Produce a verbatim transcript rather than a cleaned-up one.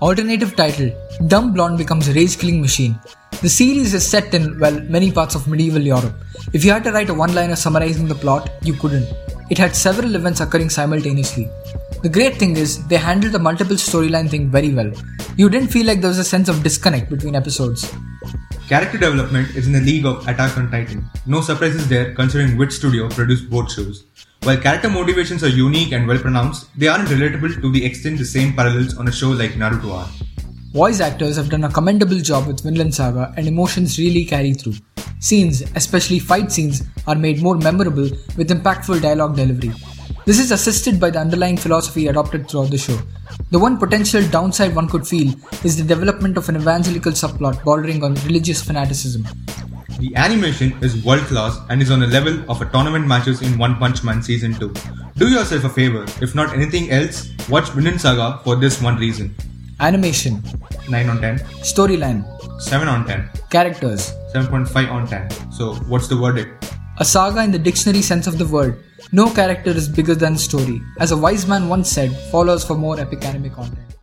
Alternative title, Dumb Blonde becomes a rage-killing machine. The series is set in, well, many parts of medieval Europe. If you had to write a one-liner summarizing the plot, you couldn't. It had several events occurring simultaneously. The great thing is, they handled the multiple storyline thing very well. You didn't feel like there was a sense of disconnect between episodes. Character development is in the league of Attack on Titan. No surprises there considering which studio produced both shows. While character motivations are unique and well pronounced, they aren't relatable to the extent the same parallels on a show like Naruto are. Voice actors have done a commendable job with Vinland Saga and emotions really carry through. Scenes, especially fight scenes, are made more memorable with impactful dialogue delivery. This is assisted by the underlying philosophy adopted throughout the show. The one potential downside one could feel is the development of an evangelical subplot bordering on religious fanaticism. The animation is world class and is on the level of a tournament matches in One Punch Man Season two. Do yourself a favor, if not anything else, watch Vinland Saga for this one reason. Animation nine on ten. Storyline seven on ten. Characters seven point five on ten. So what's the verdict? A saga in the dictionary sense of the word. No character is bigger than story. As a wise man once said, follow us for more epic anime content.